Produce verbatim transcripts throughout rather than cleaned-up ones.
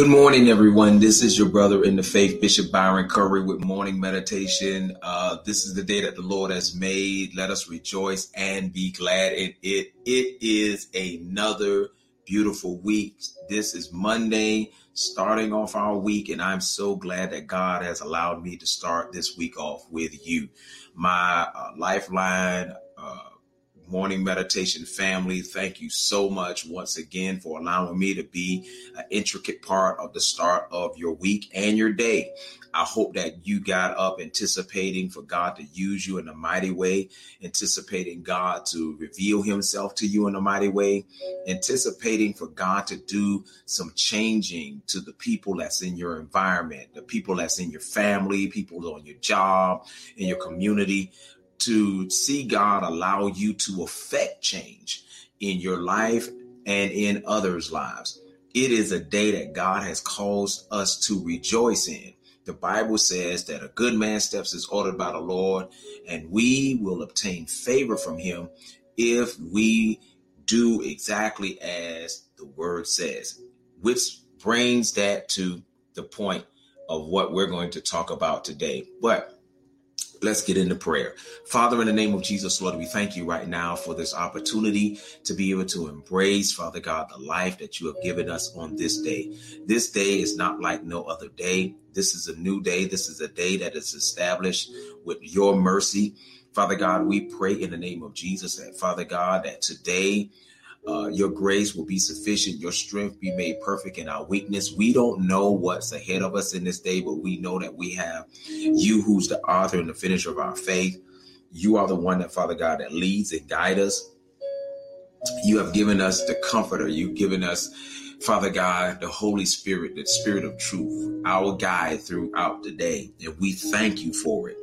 Good morning, everyone. This is your brother in the faith, Bishop Byron Curry, with Morning Meditation. Uh, this is the day that the Lord has made. Let us rejoice and be glad in it. It is another beautiful week. This is Monday, starting off our week, and I'm so glad that God has allowed me to start this week off with you. My uh, lifeline, uh, Morning Meditation family, thank you so much once again for allowing me to be an intricate part of the start of your week and your day. I hope that you got up anticipating for God to use you in a mighty way, anticipating God to reveal himself to you in a mighty way, anticipating for God to do some changing to the people that's in your environment, the people that's in your family, people on your job, in your community. To see God allow you to affect change in your life and in others' lives. It is a day that God has caused us to rejoice in. The Bible says that a good man's steps is ordered by the Lord, and we will obtain favor from him if we do exactly as the word says, which brings that to the point of what we're going to talk about today. But let's get into prayer. Father, in the name of Jesus, Lord, we thank you right now for this opportunity to be able to embrace, Father God, the life that you have given us on this day. This day is not like no other day. This is a new day. This is a day that is established with your mercy. Father God, we pray in the name of Jesus that, Father God, that today uh, your grace will be sufficient. Your strength be made perfect in our weakness. We don't know what's ahead of us in this day, but we know that we have you, who's the author and the finisher of our faith. You are the one that, Father God, that leads and guides us. You have given us the comforter. You've given us, Father God, the Holy Spirit, the Spirit of truth, our guide throughout the day. And we thank you for it.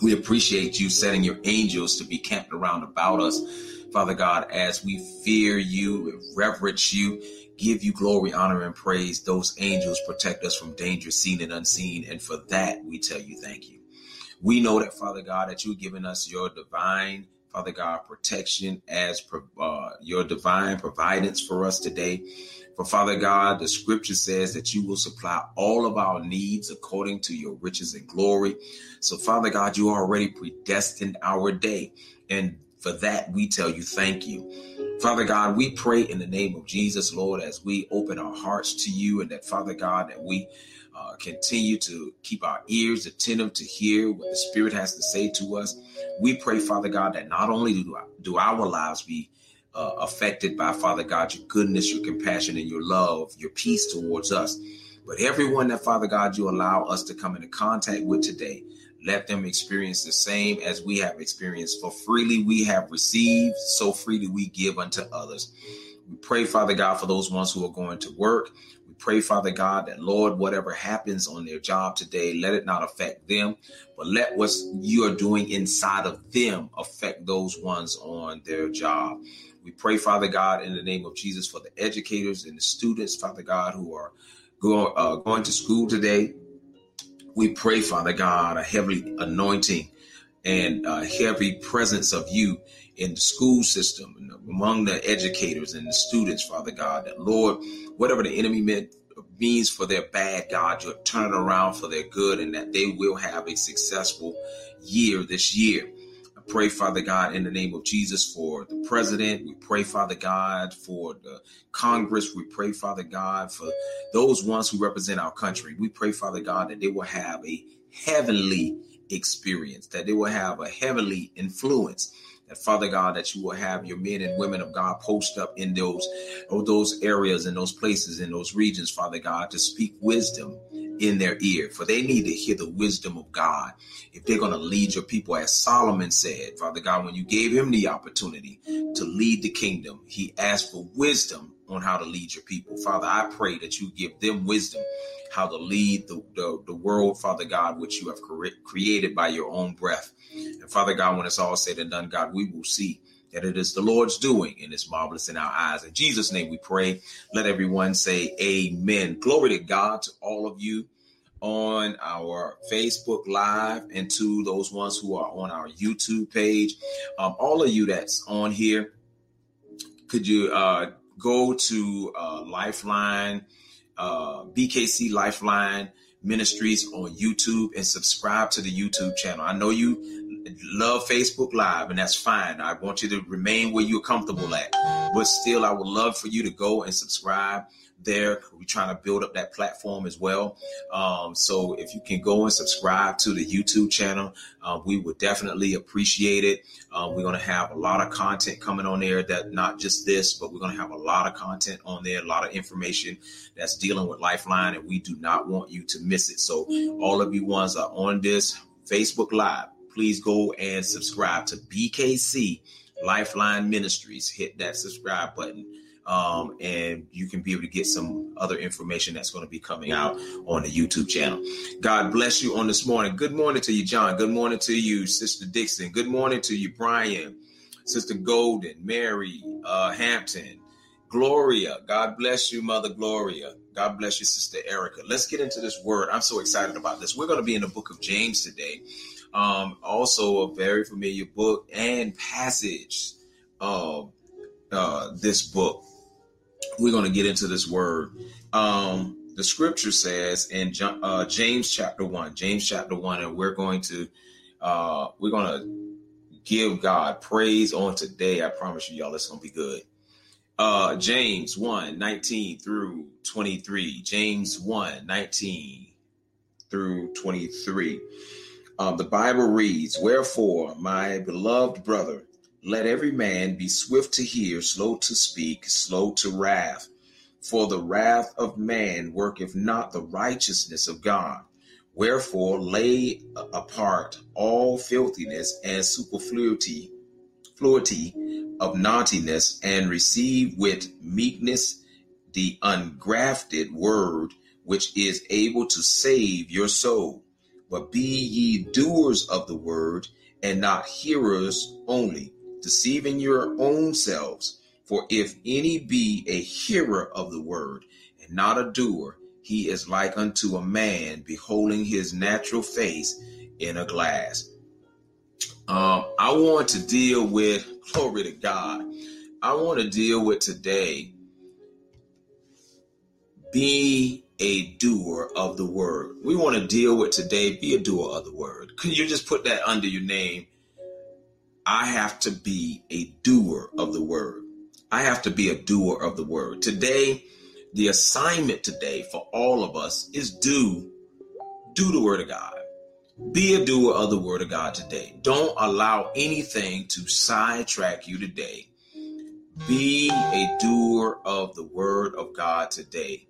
We appreciate you setting your angels to be camped around about us, Father God, as we fear you, reverence you, give you glory, honor, and praise. Those angels protect us from danger seen and unseen. And for that, we tell you thank you. We know that, Father God, that you've given us your divine, Father God, protection as uh, your divine providence for us today. For Father God, the scripture says that you will supply all of our needs according to your riches and glory. So, Father God, you already predestined our day. And for that, we tell you thank you. Father God, we pray in the name of Jesus, Lord, as we open our hearts to you, and that, Father God, that we uh, continue to keep our ears attentive to hear what the Spirit has to say to us. We pray, Father God, that not only do, do our lives be uh, affected by, Father God, your goodness, your compassion, and your love, your peace towards us, but everyone that, Father God, you allow us to come into contact with today, let them experience the same as we have experienced. For freely we have received, so freely we give unto others. We pray, Father God, for those ones who are going to work. We pray, Father God, that, Lord, whatever happens on their job today, let it not affect them, but let what you are doing inside of them affect those ones on their job. We pray, Father God, in the name of Jesus, for the educators and the students, Father God, who are go, uh, going to school today. We pray, Father God, a heavy anointing and a heavy presence of you in the school system and among the educators and the students, Father God, that, Lord, whatever the enemy meant, means for their bad, God, you'll turn it around for their good, and that they will have a successful year this year. I pray, Father God, in the name of Jesus, for the president. We pray, Father God, for the Congress. We pray, Father God, for those ones who represent our country. We pray, Father God, that they will have a heavenly experience, that they will have a heavenly influence, that, Father God, that you will have your men and women of God post up in those, or those areas, in those places, in those regions, Father God, to speak wisdom in their ear, for they need to hear the wisdom of God. If they're going to lead your people, as Solomon said, Father God, when you gave him the opportunity to lead the kingdom, he asked for wisdom on how to lead your people. Father, I pray that you give them wisdom how to lead the, the, the world, Father God, which you have cre- created by your own breath. And Father God, when it's all said and done, God, we will see that it is the Lord's doing, and it's marvelous in our eyes. In Jesus' name we pray. Let everyone say amen. Glory to God, to all of you on our Facebook Live, and to those ones who are on our YouTube page. Um, all of you that's on here, could you uh, go to uh, Lifeline uh, B K C Lifeline Ministries on YouTube and subscribe to the YouTube channel. I know you love Facebook Live, and that's fine. I want you to remain where you're comfortable at, but still, I would love for you to go and subscribe there. We're trying to build up that platform as well. Um, so if you can go and subscribe to the YouTube channel, uh, we would definitely appreciate it. Uh, we're going to have a lot of content coming on there, that not just this, but we're going to have a lot of content on there, a lot of information that's dealing with Lifeline, and we do not want you to miss it. So all of you ones are on this Facebook Live, please go and subscribe to B K C Lifeline Ministries. Hit that subscribe button. Um, and you can be able to get some other information that's going to be coming out on the YouTube channel. God bless you on this morning. Good morning to you, John. Good morning to you, Sister Dixon. Good morning to you, Brian, Sister Golden, Mary, uh, Hampton, Gloria. God bless you, Mother Gloria. God bless you, Sister Erica. Let's get into this word. I'm so excited about this. We're going to be in the book of James today. Um, also a very familiar book and passage of uh, this book. We're going to get into this word. Um, the scripture says in uh, James chapter one, James chapter one, and we're going to uh, we're going to give God praise on today. I promise you, y'all, it's going to be good. Uh, James one, nineteen through twenty-three. James one, nineteen through twenty-three. Um, the Bible reads, "Wherefore, my beloved brother, let every man be swift to hear, slow to speak, slow to wrath. For the wrath of man worketh not the righteousness of God. Wherefore lay apart all filthiness and superfluity fluity of naughtiness, and receive with meekness the ungrafted word, which is able to save your soul. But be ye doers of the word, and not hearers only, deceiving your own selves. For if any be a hearer of the word and not a doer, he is like unto a man beholding his natural face in a glass." Um, I want to deal with, glory to God, I want to deal with today, be a doer of the word. We want to deal with today, be a doer of the word. Can you just put that under your name? I have to be a doer of the word. I have to be a doer of the word. Today, the assignment today for all of us is do, do the word of God. Be a doer of the word of God today. Don't allow anything to sidetrack you today. Be a doer of the word of God today.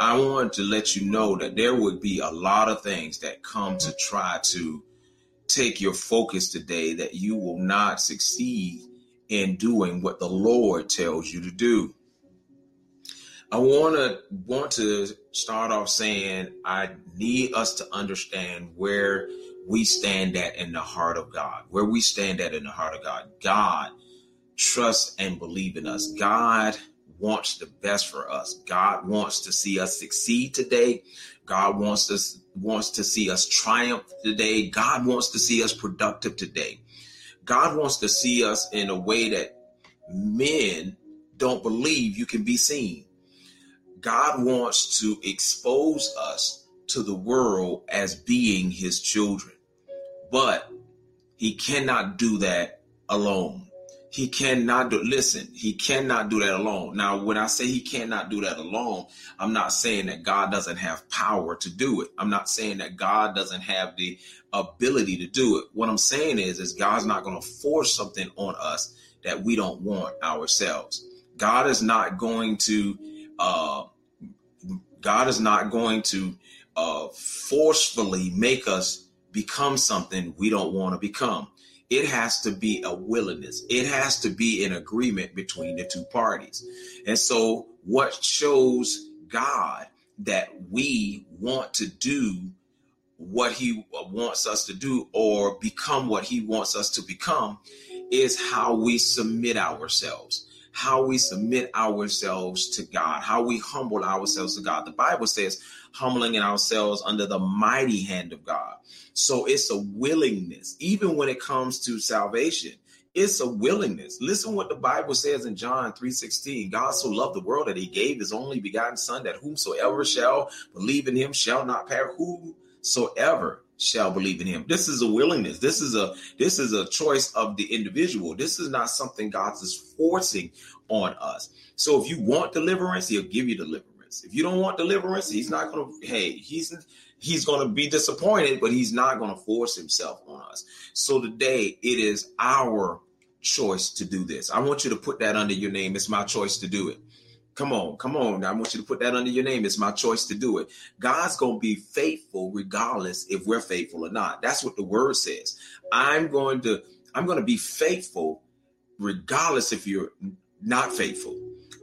I want to let you know that there would be a lot of things that come to try to take your focus today, that you will not succeed in doing what the Lord tells you to do. I want to want to start off saying I need us to understand where we stand at in the heart of God, where we stand at in the heart of God. God trusts and believes in us. God wants the best for us. God wants to see us succeed today. God wants us wants to see us triumph today. God wants to see us productive today. God wants to see us in a way that men don't believe you can be seen. God wants to expose us to the world as being his children, but he cannot do that alone. He cannot do, listen, he cannot do that alone. Now, when I say he cannot do that alone, I'm not saying that God doesn't have power to do it. I'm not saying that God doesn't have the ability to do it. What I'm saying is, is God's not going to force something on us that we don't want ourselves. God is not going to, uh, God is not going to uh, forcefully make us become something we don't want to become. It has to be a willingness. It has to be an agreement between the two parties. And so what shows God that we want to do what he wants us to do or become what he wants us to become is how we submit ourselves, how we submit ourselves to God, how we humble ourselves to God. The Bible says humbling in ourselves under the mighty hand of God. So it's a willingness, even when it comes to salvation, It's a willingness. Listen what the Bible says in John three sixteen. God so loved the world that he gave his only begotten son, that whomsoever shall believe in him shall not perish. Whosoever shall believe in him. This is a willingness. This is a this is a choice of the individual. This is not something God is forcing on us. So if you want deliverance, he'll give you deliverance. If you don't want deliverance, he's not going to, hey, he's he's going to be disappointed, but he's not going to force himself on us. So today it is our choice to do this. I want you to put that under your name. It's my choice to do it. Come on, come on. I want you to put that under your name. It's my choice to do it. God's going to be faithful regardless if we're faithful or not. That's what the word says. I'm going to, I'm going to be faithful regardless if you're not faithful.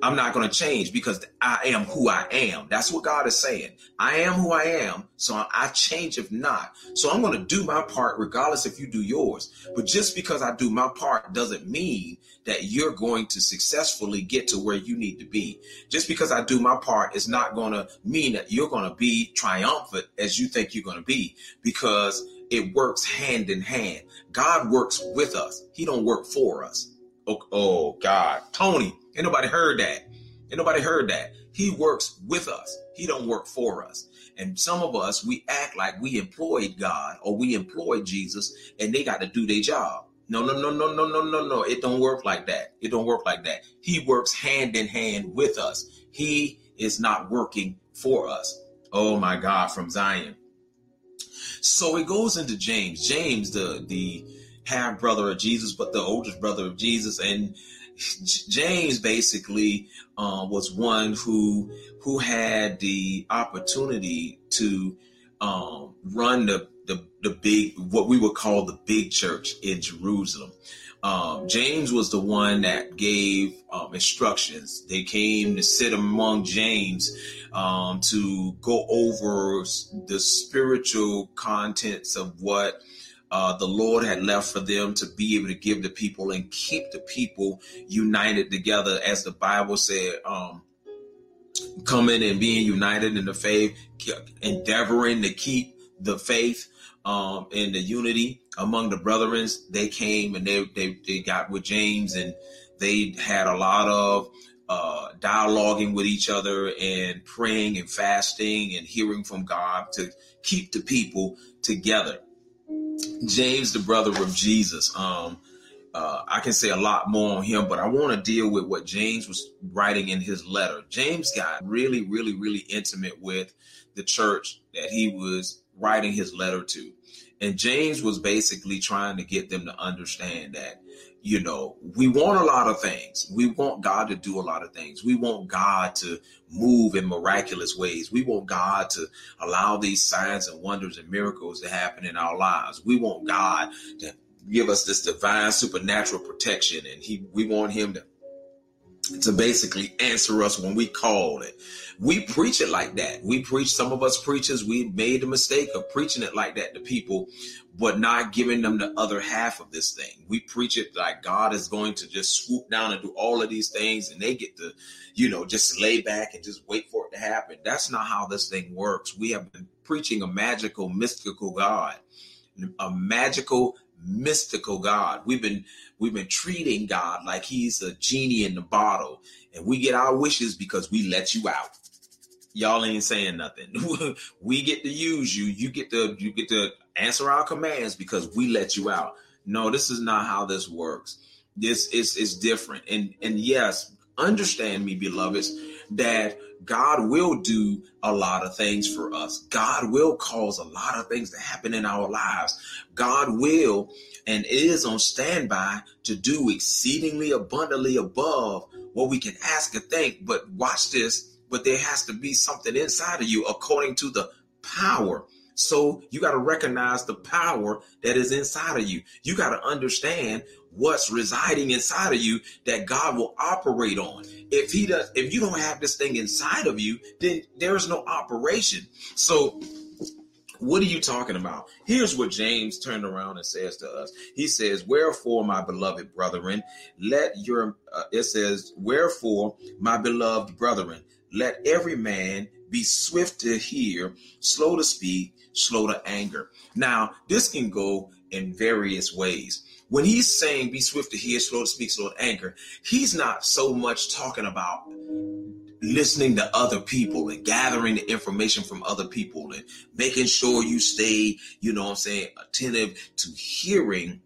I'm not going to change because I am who I am. That's what God is saying. I am who I am, so I change if not. So I'm going to do my part regardless if you do yours. But just because I do my part doesn't mean that you're going to successfully get to where you need to be. Just because I do my part is not going to mean that you're going to be triumphant as you think you're going to be, because it works hand in hand. God works with us. He don't work for us. Oh, oh God, Tony. Ain't nobody heard that. Ain't nobody heard that. He works with us. He don't work for us. And some of us, we act like we employed God or we employed Jesus and they got to do their job. No, no, no, no, no, no, no, no. It don't work like that. It don't work like that. He works hand in hand with us. He is not working for us. Oh my God, from Zion. So it goes into James. James, the, the half brother of Jesus, but the oldest brother of Jesus, and James basically uh, was one who who had the opportunity to um, run the, the the big, what we would call the big church in Jerusalem. Um, James was the one that gave um, instructions. They came to sit among James um, to go over the spiritual contents of what Uh, the Lord had left for them to be able to give the people and keep the people united together. As the Bible said, um, coming and being united in the faith, endeavoring to keep the faith um, and the unity among the brethren. They came and they, they, they got with James, and they had a lot of uh, dialoguing with each other and praying and fasting and hearing from God to keep the people together. James, the brother of Jesus. Um, uh, I can say a lot more on him, but I want to deal with what James was writing in his letter. James got really, really, really intimate with the church that he was writing his letter to. And James was basically trying to get them to understand that, you know, we want a lot of things. We want God to do a lot of things. We want God to move in miraculous ways. We want God to allow these signs and wonders and miracles to happen in our lives. We want God to give us this divine supernatural protection. And he, we want him to to basically answer us when we call it. We preach it like that. We preach, some of us preachers, we made the mistake of preaching it like that to people, but not giving them the other half of this thing. We preach it like God is going to just swoop down and do all of these things, and they get to, you know, just lay back and just wait for it to happen. That's not how this thing works. We have been preaching a magical, mystical God, a magical mystical God. We've been we've been treating God like he's a genie in the bottle, and we get our wishes because we let you out. Y'all ain't saying nothing. We get to use you. You get to you get to answer our commands because we let you out. No, this is not how this works. This is is different. And and yes, understand me, beloveds, that God will do a lot of things for us. God will cause a lot of things to happen in our lives. God will and is on standby to do exceedingly abundantly above what we can ask or think. But watch this, but there has to be something inside of you according to the power. So you got to recognize the power that is inside of you. You got to understand what's residing inside of you that God will operate on. If he does, if you don't have this thing inside of you, then there is no operation. So what are you talking about? Here's what James turned around and says to us. He says, wherefore, my beloved brethren, let your, uh, it says, wherefore, my beloved brethren, let every man be swift to hear, slow to speak, slow to anger. Now, this can go in various ways. when he's saying be swift to hear, slow to speak, slow to anger, he's not so much talking about listening to other people and gathering the information from other people and making sure you stay, you know what I'm saying, attentive to hearing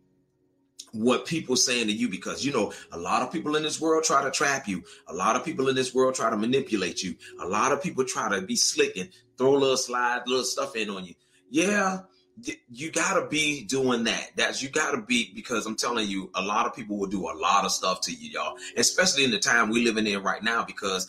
what people saying to you, because, you know, a lot of people in this world try to trap you. A lot of people in this world try to manipulate you. A lot of people try to be slick and throw little slides, little stuff in on you. Yeah, you got to be doing that. That's you got to be, because I'm telling you, a lot of people will do a lot of stuff to you, y'all, especially in the time we're living in right now, because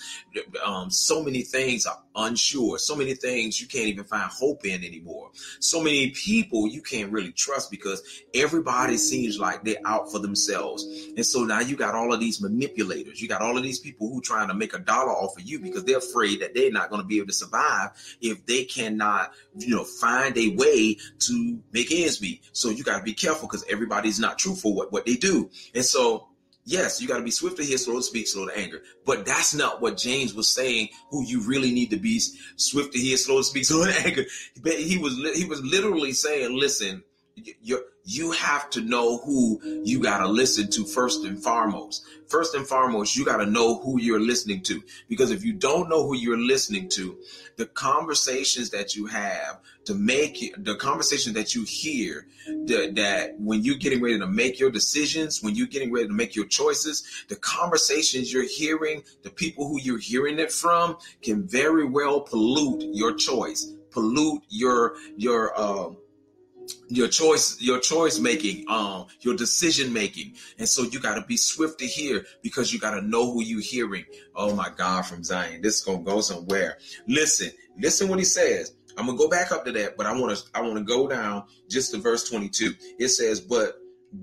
um, so many things are unsure. So many things you can't even find hope in anymore. So many people you can't really trust, because everybody seems like they're out for themselves. And so now you got all of these manipulators. You got all of these people who are trying to make a dollar off of you because they're afraid that they're not going to be able to survive if they cannot, you know, find a way to make ends meet. So you got to be careful, because everybody's not truthful what what they do. And so, yes, you got to be swift to hear, slow to speak, slow to anger. But that's not what James was saying, who you really need to be swift to hear, slow to speak, slow to anger. But he was he was literally saying, listen, you you have to know who you got to listen to first and foremost. First and foremost, you got to know who you're listening to, because if you don't know who you're listening to, the conversations that you have to make, the conversation that you hear, the, that when you're getting ready to make your decisions, when you're getting ready to make your choices, the conversations you're hearing, the people who you're hearing it from, can very well pollute your choice, pollute your your um, your choice, your choice making, um, your decision making. And so you got to be swift to hear, because you got to know who you're hearing. Oh my God, from Zion, this is gonna go somewhere. Listen, listen what he says. I'm going to go back up to that, but I want to I want to go down just to verse twenty-two. It says, but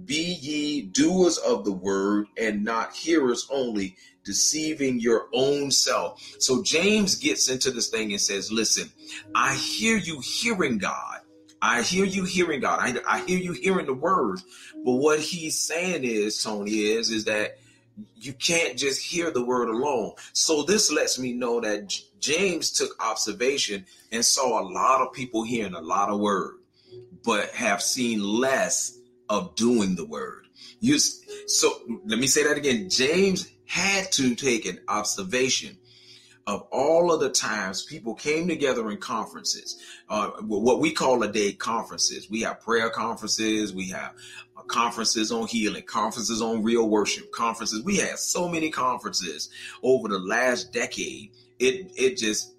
be ye doers of the word and not hearers only, deceiving your own self. So James gets into this thing and says, listen, I hear you hearing God. I hear you hearing God. I, I hear you hearing the word. But what he's saying is, Tony, is, is that you can't just hear the word alone. So this lets me know that J- James took observation and saw a lot of people hearing a lot of word, but have seen less of doing the word. You, so let me say that again. James had to take an observation of all of the times people came together in conferences, uh, what we call a day conferences. We have prayer conferences. We have conferences on healing, conferences on real worship, conferences. We had so many conferences over the last decade. It it just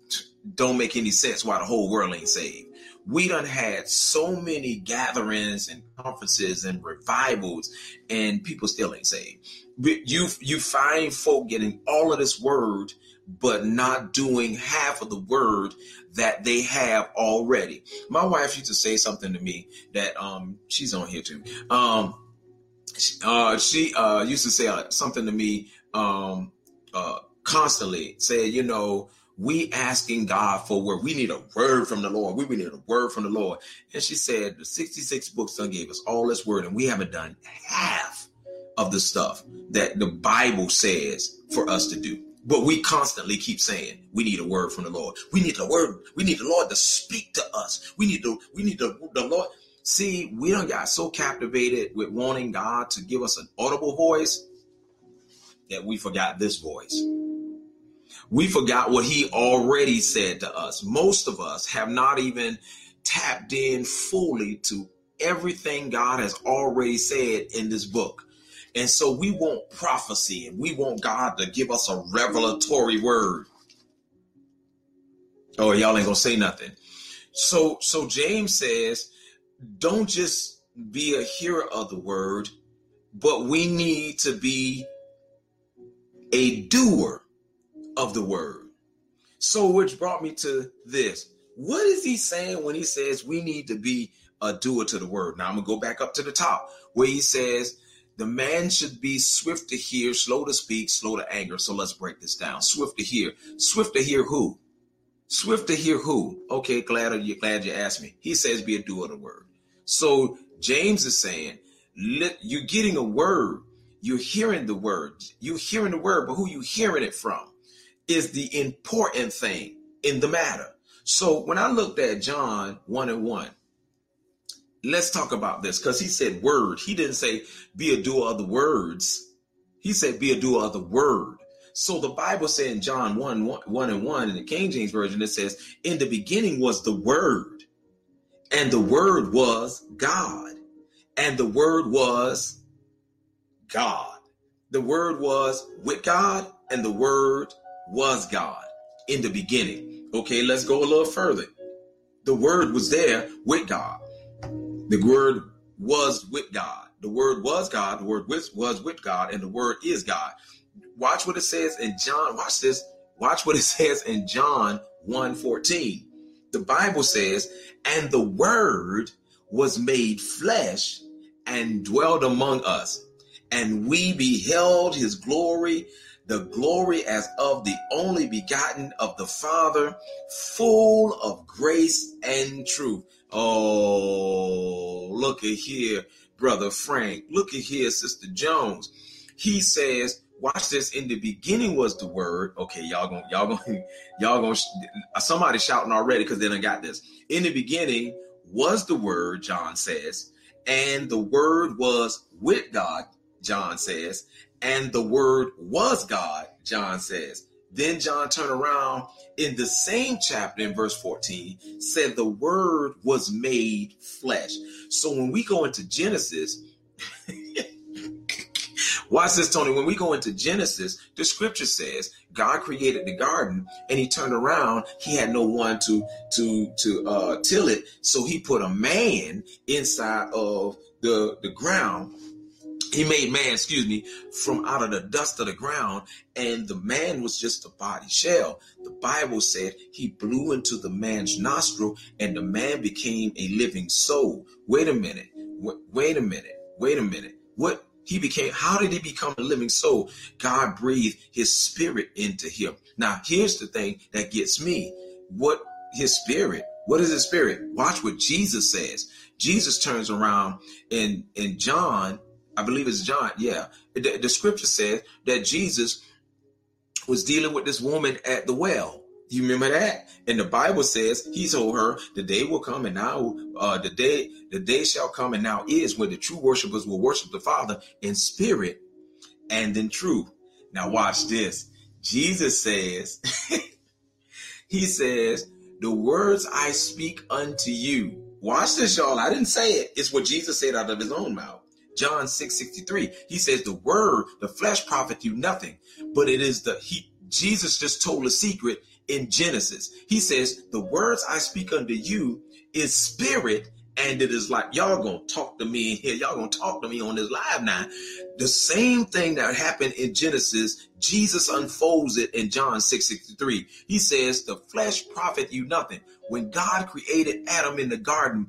don't make any sense why the whole world ain't saved. We done had so many gatherings and conferences and revivals, and people still ain't saved. You, you find folk getting all of this word, but not doing half of the word that they have already. My wife used to say something to me that um she's on here too. Um, uh, she uh, used to say something to me um, uh, constantly. Said, you know, we asking God for word. We need a word from the Lord. We need a word from the Lord. And she said, the sixty-six books done gave us all this word, and we haven't done half of the stuff that the Bible says for us to do. But we constantly keep saying, we need a word from the Lord. We need the word. We need the Lord to speak to us. We need the, we need the, the Lord. See, we done got so captivated with wanting God to give us an audible voice that we forgot this voice. We forgot what he already said to us. Most of us have not even tapped in fully to everything God has already said in this book. And so we want prophecy, and we want God to give us a revelatory word. Oh, y'all ain't gonna say nothing. So, so James says, don't just be a hearer of the word, but we need to be a doer of the word. So, which brought me to this. What is he saying when he says we need to be a doer to the word? Now I'm gonna go back up to the top where he says, the man should be swift to hear, slow to speak, slow to anger. So let's break this down. Swift to hear. Swift to hear who? Swift to hear who? Okay, glad you glad you asked me. He says be a doer of the word. So James is saying, you're getting a word. You're hearing the word. You're hearing the word, but who you hearing it from is the important thing in the matter. So when I looked at John one and one, let's talk about this, because he said word. He didn't say be a doer of the words. He said be a doer of the word. So the Bible said in John one, one and one in the King James Version, it says, in the beginning was the word, and the word was God, and the word was God. The word was with God, and the word was God in the beginning. Okay, let's go a little further. The word was there with God. The word was with God. The word was God. The word was with God, and the word is God. Watch what it says in John. Watch this. Watch what it says in John one fourteen. The Bible says, and the word was made flesh and dwelled among us, and we beheld his glory, the glory as of the only begotten of the Father, full of grace and truth. Oh, look at here, Brother Frank. Look at here, Sister Jones. He says, watch this. In the beginning was the word. Okay, y'all gonna, y'all gonna, y'all gonna, somebody shouting already because they done got this. In the beginning was the word, John says, and the word was with God, John says, and the word was God, John says. Then John turned around in the same chapter in verse fourteen, said the word was made flesh. So when we go into Genesis, watch this, Tony. When we go into Genesis, the scripture says God created the garden, and he turned around. He had no one to to to uh, till it. So he put a man inside of the, the ground. He made man, excuse me, from out of the dust of the ground, and the man was just a body shell. The Bible said he blew into the man's nostril, and the man became a living soul. Wait a minute. Wait, wait a minute. Wait a minute. What? He became, how did he become a living soul? God breathed his spirit into him. Now, here's the thing that gets me. What his spirit, what is his spirit? Watch what Jesus says. Jesus turns around in, in John, I believe it's John. Yeah. The, the scripture says that Jesus was dealing with this woman at the well. You remember that? And the Bible says he told her the day will come and now uh, the day the day shall come and now is when the true worshipers will worship the Father in spirit and in truth. Now watch this. Jesus says, he says, the words I speak unto you. Watch this, y'all. I didn't say it. It's what Jesus said out of his own mouth. John six sixty-three. He says the word, the flesh profit you nothing, but it is the he. Jesus just told a secret. In Genesis, he says, the words I speak unto you is spirit, and it is life. Y'all gonna talk to me in here. Y'all gonna talk to me on this live now. The same thing that happened in Genesis, Jesus unfolds it in John six sixty-three. He says, the flesh profit you nothing. When God created Adam in the garden,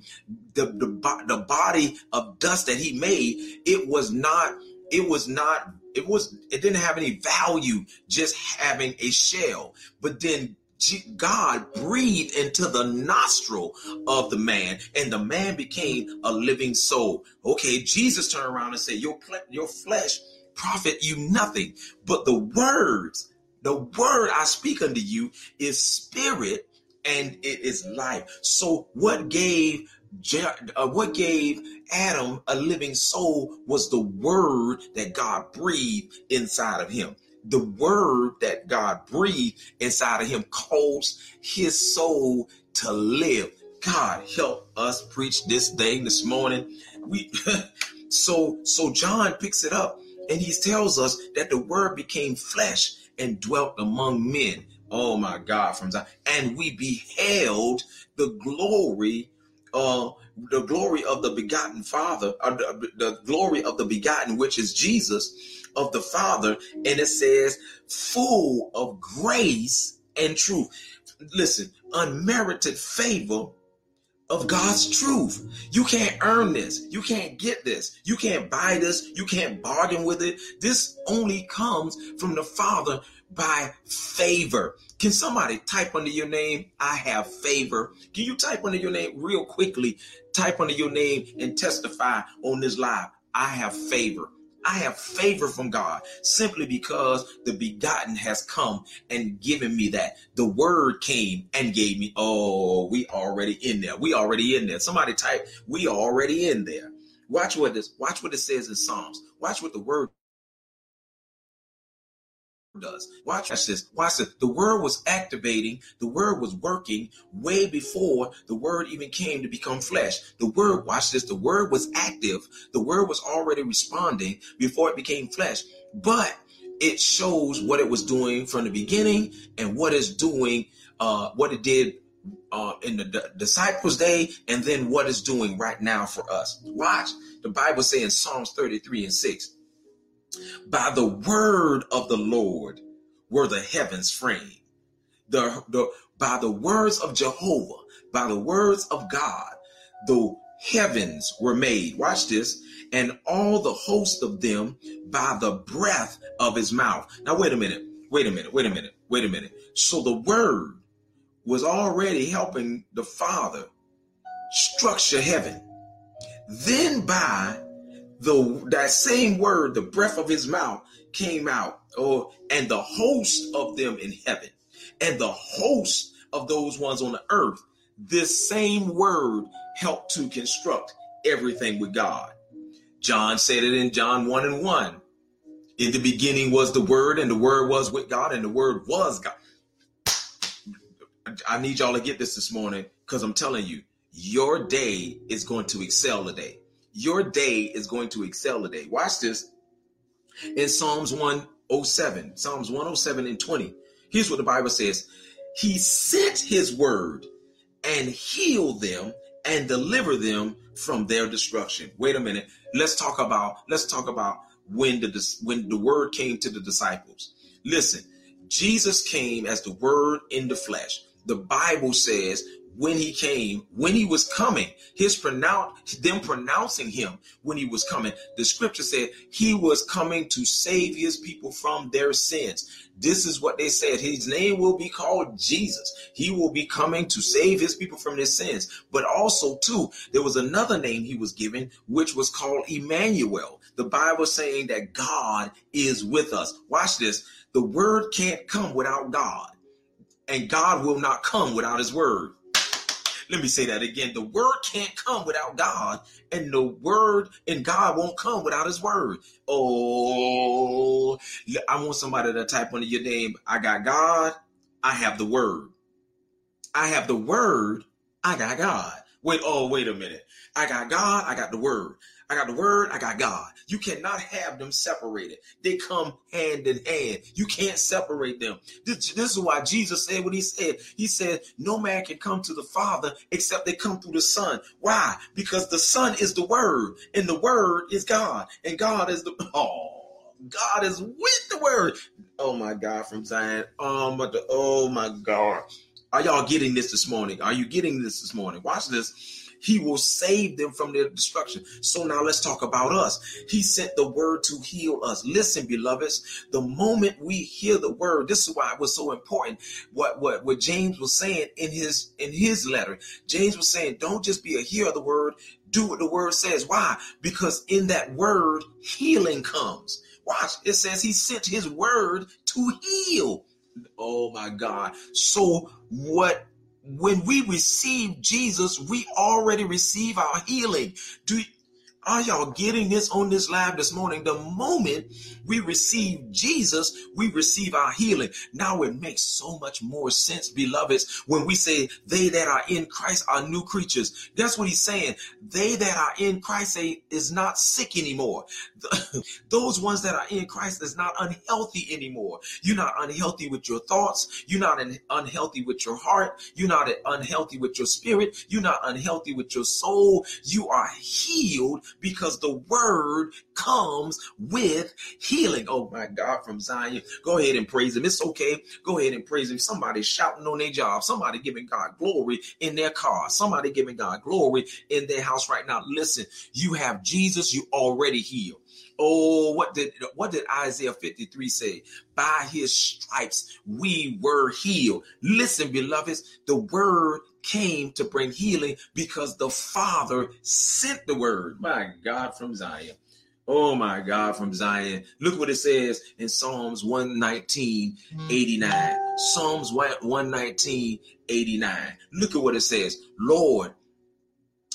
the, the, the body of dust that he made, it was not, it was not It was. It didn't have any value just having a shell. But then G- God breathed into the nostril of the man, and the man became a living soul. Okay, Jesus turned around and said, your, ple- your flesh profit you nothing, but the words, the word I speak unto you is spirit and it is life. So what gave Uh, what gave Adam a living soul was the word that God breathed inside of him. The word that God breathed inside of him caused his soul to live. God help us preach this thing this morning. We so so John picks it up and he tells us that the word became flesh and dwelt among men. Oh my God! From Zion. And we beheld the glory. Uh, the glory of the begotten Father, uh, the, the glory of the begotten, which is Jesus, of the Father. And it says, full of grace and truth. Listen, unmerited favor of God's truth. You can't earn this. You can't get this. You can't buy this. You can't bargain with it. This only comes from the Father by favor. Can somebody type under your name, I have favor? Can you type under your name real quickly? Type under your name and testify on this live. I have favor. I have favor from God simply because the begotten has come and given me that. The word came and gave me. Oh, we already in there. We already in there. Somebody type, we already in there. Watch what this, watch what it says in Psalms. Watch what the word does. Watch this. Watch this. The word was activating. The word was working way before the word even came to become flesh. The word, watch this. The word was active. The word was already responding before it became flesh. But it shows what it was doing from the beginning and what it's doing, uh, what it did uh, in the d- disciples' day, and then what it's doing right now for us. Watch. The Bible says in Psalms thirty-three and six. By the word of the Lord were the heavens framed. The, the by the words of Jehovah, by the words of God, the heavens were made. Watch this. And all the host of them by the breath of his mouth. Now, wait a minute. Wait a minute. Wait a minute. Wait a minute. So the word was already helping the Father structure heaven. Then by The, that same word, the breath of his mouth came out, oh, and the host of them in heaven and the host of those ones on the earth. This same word helped to construct everything with God. John said it in John one and one. In the beginning was the word, and the word was with God, and the word was God. I need y'all to get this this morning, because I'm telling you, your day is going to excel today. Your day is going to excel today. Watch this. In Psalms one oh seven, Psalms one oh seven and twenty, here's what the Bible says. He sent his word and healed them and delivered them from their destruction. Wait a minute. Let's talk about, let's talk about when the, when the word came to the disciples. Listen, Jesus came as the word in the flesh. The Bible says, when he came, when he was coming, his pronounce, them pronouncing him when he was coming. The scripture said he was coming to save his people from their sins. This is what they said. His name will be called Jesus. He will be coming to save his people from their sins. But also, too, there was another name he was given, which was called Emmanuel. The Bible saying that God is with us. Watch this. The word can't come without God, and God will not come without his word. Let me say that again. The word can't come without God, and the word and God won't come without his word. Oh, I want somebody to type under your name. I got God. I have the word. I have the word. I got God. Wait, oh, wait a minute. I got God. I got the word. I got the word. I got God. You cannot have them separated. They come hand in hand. You can't separate them. This, this is why Jesus said what he said. He said, no man can come to the Father except they come through the Son. Why? Because the Son is the word, and the word is God, and God is the, oh, God is with the word. Oh my God, from Zion. Oh my, oh my God. Are y'all getting this this morning? Are you getting this this morning? Watch this. He will save them from their destruction. So now let's talk about us. He sent the word to heal us. Listen, beloveds, the moment we hear the word, this is why it was so important. What, what, what James was saying in his, in his letter, James was saying, don't just be a hearer of the word, do what the word says. Why? Because in that word, healing comes. Watch. It says he sent his word to heal. Oh my God. So what? When we receive Jesus, we already receive our healing. Do are y'all getting this on this live this morning? The moment we receive Jesus, we receive our healing. Now it makes so much more sense, beloveds, when we say they that are in Christ are new creatures. That's what he's saying. They that are in Christ is not sick anymore. Those ones that are in Christ is not unhealthy anymore. You're not unhealthy with your thoughts. You're not unhealthy with your heart. You're not unhealthy with your spirit. You're not unhealthy with your soul. You are healed, because the word comes with healing. Oh my God, from Zion. Go ahead and praise him. It's okay. Go ahead and praise him. Somebody shouting on their job. Somebody giving God glory in their car. Somebody giving God glory in their house right now. Listen, you have Jesus. You already healed. Oh, what did what did Isaiah fifty-three say? By his stripes we were healed. Listen, beloveds, the word came to bring healing because the Father sent the word. My God, from Zion. Oh, my God, from Zion. Look what it says in Psalms one nineteen, eighty-nine. Psalms one nineteen, eighty-nine. Look at what it says. Lord,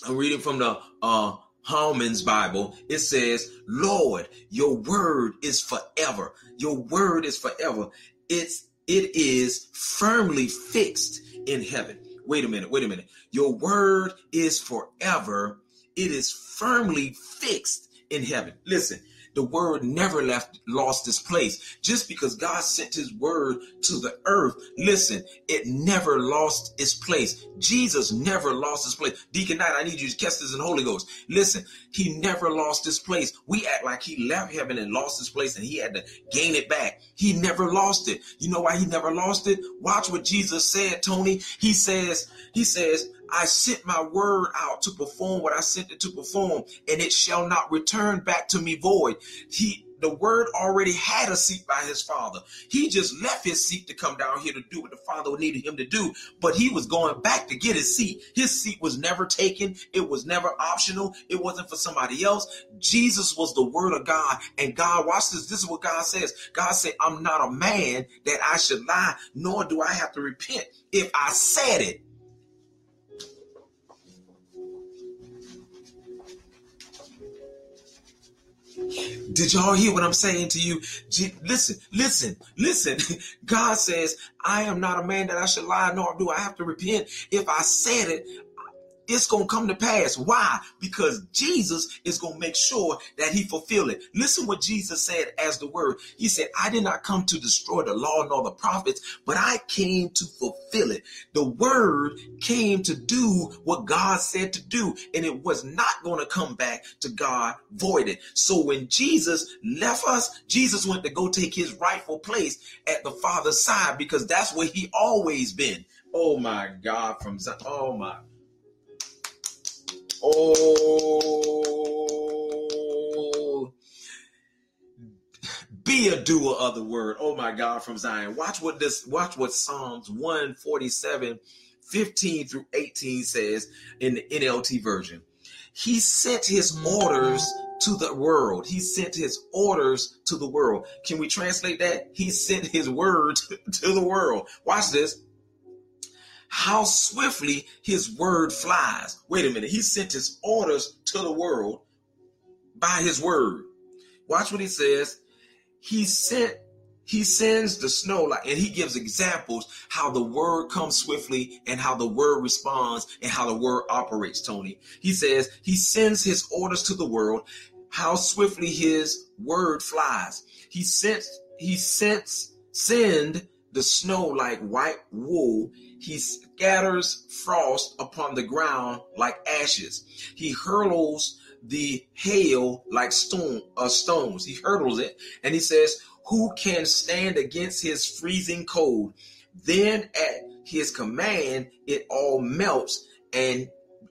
I'm reading from the uh, Holman's Bible. It says, Lord, your word is forever. Your word is forever. It's it is firmly fixed in heaven. Wait a minute. Wait a minute. Your word is forever. It is firmly fixed in heaven. Listen, the word never left, lost its place. Just because God sent his word to the earth, listen, it never lost its place. Jesus never lost his place. Deacon Knight, I need you to catch this in the Holy Ghost. Listen, he never lost his place. We act like he left heaven and lost his place and he had to gain it back. He never lost it. You know why he never lost it? Watch what Jesus said, Tony. He says, he says, I sent my word out to perform what I sent it to perform, and it shall not return back to me void. He, the word already had a seat by his father. He just left his seat to come down here to do what the father needed him to do, but he was going back to get his seat. His seat was never taken. It was never optional. It wasn't for somebody else. Jesus was the word of God, and God, watch this. This is what God says. God said, I'm not a man that I should lie, nor do I have to repent. If I said it, did y'all hear what I'm saying to you? G- listen, listen, listen. God says, I am not a man that I should lie, nor do I have to repent. If I said it, it's going to come to pass. Why? Because Jesus is going to make sure that he fulfill it. Listen what Jesus said as the word. He said, I did not come to destroy the law nor the prophets, but I came to fulfill it. The word came to do what God said to do, and it was not going to come back to God voided. So when Jesus left us, Jesus went to go take his rightful place at the Father's side, because that's where he always been. Oh, my God. From Oh, my Oh, be a doer of the word. Oh, my God, from Zion. Watch what this, watch what Psalms one forty-seven, fifteen through eighteen says in the N L T version. He sent his mortars to the world. He sent his orders to the world. Can we translate that? He sent his word to the world. Watch this. How swiftly his word flies. Wait a minute. He sent his orders to the world by his word. Watch what he says. He sent, he sends the snow, like, and he gives examples how the word comes swiftly and how the word responds and how the word operates, Tony. He says he sends his orders to the world, how swiftly his word flies. He sent, he sends, send the snow like white wool. He scatters frost upon the ground like ashes. He hurls the hail like stone, uh, stones. He hurls it, and he says, who can stand against his freezing cold? Then at his command, it all melts and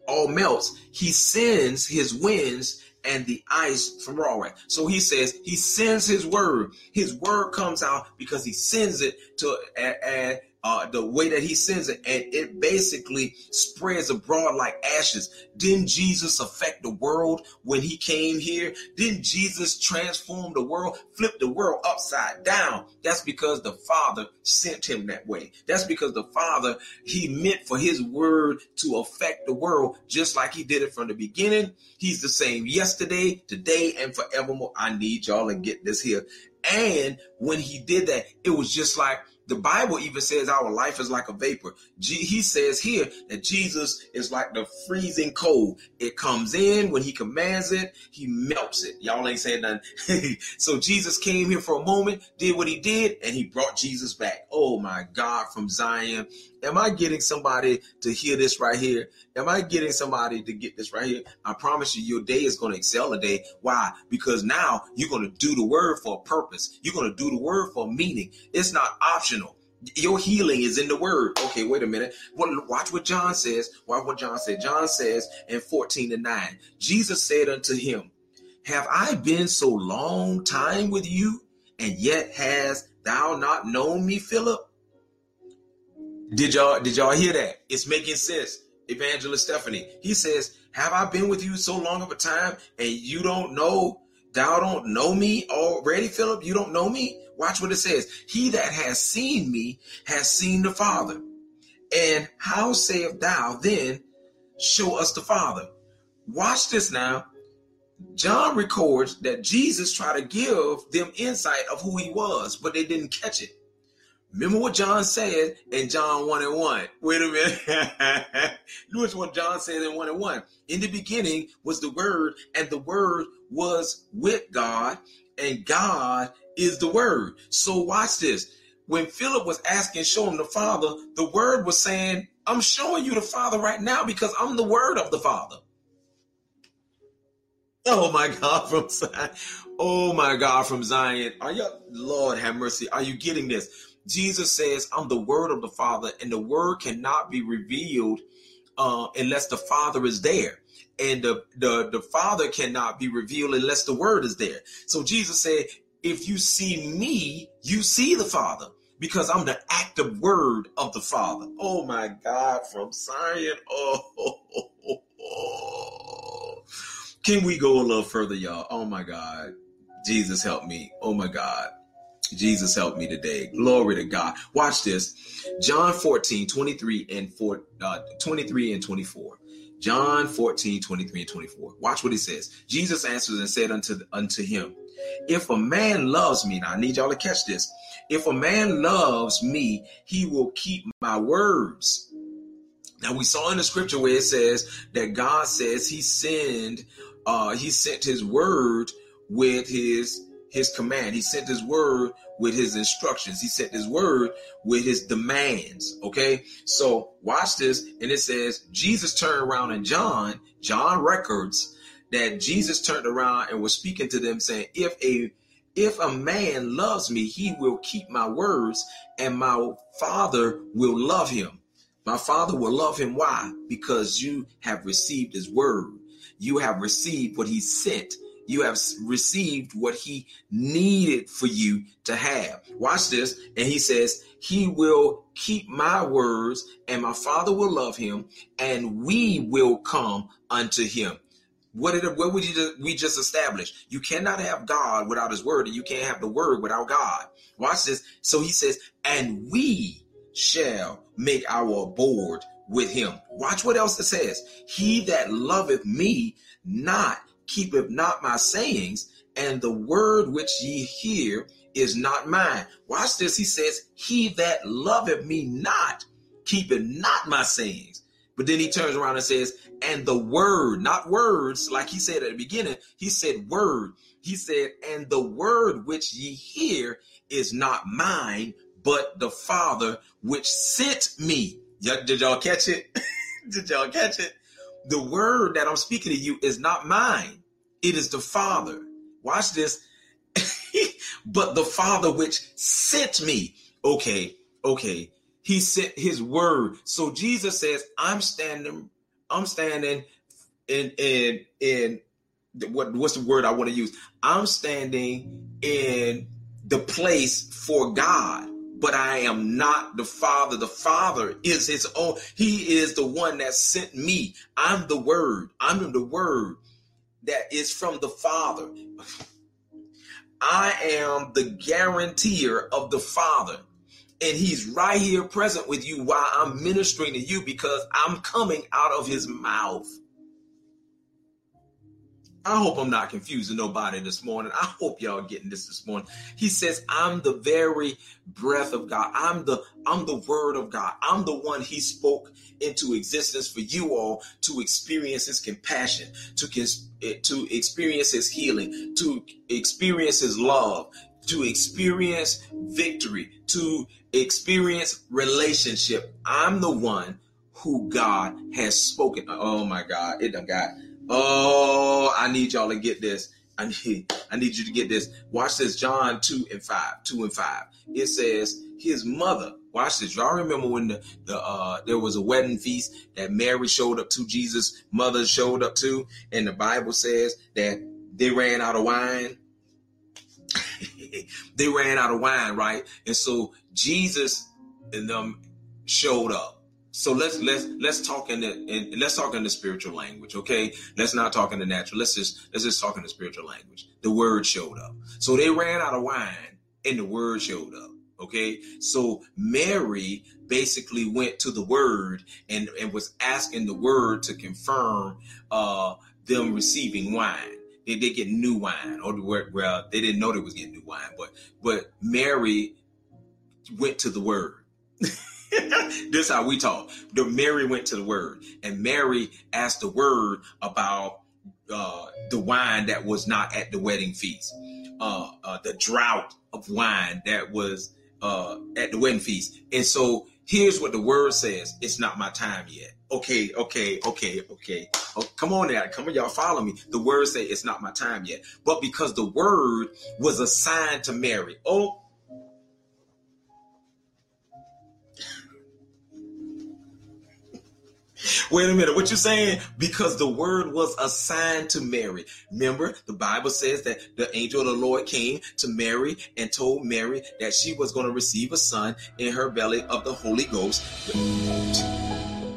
all melts. He sends his winds, and the ice thaweth. So he says he sends his word. His word comes out because he sends it to uh, uh, the way that he sends it, and it basically spreads abroad like ashes. Didn't Jesus affect the world when he came here? Didn't Jesus transform the world, flip the world upside down? That's because the Father sent him that way. That's because the Father, he meant for his word to affect the world just like he did it from the beginning. He's the same yesterday, today, and forevermore. I need y'all to get this here. And when he did that, it was just like, the Bible even says our life is like a vapor. G- he says here that Jesus is like the freezing cold. It comes in when he commands it, he melts it. Y'all ain't saying nothing. So Jesus came here for a moment, did what he did, and he brought Jesus back. Oh, my God, from Zion. Am I getting somebody to hear this right here? Am I getting somebody to get this right here? I promise you, your day is going to excel today. Why? Because now you're going to do the word for a purpose. You're going to do the word for a meaning. It's not optional. Your healing is in the word. Okay, wait a minute. Watch what John says. Watch what John said. John says in fourteen to nine, Jesus said unto him, have I been so long time with you, and yet hast thou not known me, Philip? Did y'all did y'all hear that? It's making sense. Evangelist Stephanie, he says, have I been with you so long of a time and you don't know thou don't know me already, Philip? You don't know me? Watch what it says. He that has seen me has seen the Father. And how sayest thou then, show us the Father? Watch this now. John records that Jesus tried to give them insight of who he was, but they didn't catch it. Remember what John said in John one and one. Wait a minute. Notice what John said in one and one. In the beginning was the Word, and the Word was with God, and God is the Word. So watch this. When Philip was asking, show him the Father, the Word was saying, I'm showing you the Father right now because I'm the Word of the Father. Oh my God, from Zion. Oh my God, from Zion. Are you, Lord have mercy. Are you getting this? Jesus says, I'm the Word of the Father, and the Word cannot be revealed uh, unless the Father is there. And the, the, the Father cannot be revealed unless the Word is there. So Jesus said, if you see me, you see the Father, because I'm the active Word of the Father. Oh my God, from Zion. Oh, can we go a little further, y'all? Oh my God. Jesus help me. Oh my God. Jesus help me today. Glory to God. Watch this. John fourteen, twenty-three and twenty-four. John fourteen, twenty-three and twenty-four. Watch what he says. Jesus answers and said unto, unto him, if a man loves me, now I need y'all to catch this. If a man loves me, he will keep my words. Now we saw in the scripture where it says that God says he sent, uh, he sent his word with his His command. He sent his word with his instructions. He sent his word with his demands. Okay, so watch this. And it says Jesus turned around, and John, John records that Jesus turned around and was speaking to them saying, if a if a man loves me, he will keep my words, and my Father will love him. My Father will love him. Why? Because you have received his word. You have received what he sent. You have received what he needed for you to have. Watch this. And he says, he will keep my words, and my Father will love him, and we will come unto him. What did what would you, we just established? You cannot have God without his word, and you can't have the word without God. Watch this. So he says, and we shall make our abode with him. Watch what else it says. He that loveth me not keepeth not my sayings, and the word which ye hear is not mine. Watch this. He says, he that loveth me not keepeth not my sayings. But then he turns around and says, and the word, not words, like he said at the beginning, he said word. He said, and the word which ye hear is not mine, but the Father which sent me. Y- did y'all catch it? Did y'all catch it? The word that I'm speaking to you is not mine. It is the Father. Watch this. But the Father which sent me. Okay. Okay. He sent his word. So Jesus says, I'm standing, I'm standing in, in, in what, what's the word I want to use? I'm standing in the place for God. But I am not the Father. The Father is his own. He is the one that sent me. I'm the word. I'm the word that is from the Father. I am the guarantor of the Father. And he's right here present with you while I'm ministering to you, because I'm coming out of his mouth. I hope I'm not confusing nobody this morning. I hope y'all getting this this morning. He says, I'm the very breath of God. I'm the, I'm the word of God. I'm the one he spoke into existence for you all to experience his compassion, to, to experience his healing, to experience his love, to experience victory, to experience relationship. I'm the one who God has spoken. Oh my God, it done got. Oh, I need y'all to get this. I need, I need you to get this. Watch this, John two and five, two and five. It says his mother, watch this. Y'all remember when the, the uh, there was a wedding feast that Mary showed up to, Jesus' mother showed up to, and the Bible says that they ran out of wine. They ran out of wine, right? And so Jesus and them showed up. So let's let's let's talk in the in, let's talk in the spiritual language, okay? Let's not talk in the natural. Let's just let's just talk in the spiritual language. The word showed up. So they ran out of wine, and the word showed up. Okay, so Mary basically went to the word and, and was asking the word to confirm uh, them receiving wine. They did get new wine, or well, they didn't know they was getting new wine, but but Mary went to the word. This is how we talk. The Mary went to the word, and Mary asked the word about uh, the wine that was not at the wedding feast, uh, uh, the draught of wine that was uh at the wedding feast. And so here's what the word says: it's not my time yet. Okay, okay, okay, okay. Oh, come on now, come on, y'all follow me. The word say it's not my time yet. But because the word was assigned to Mary. Oh, wait a minute, what you saying? Because the word was assigned to Mary. Remember, the Bible says that the angel of the Lord came to Mary and told Mary that she was going to receive a son in her belly of the Holy Ghost.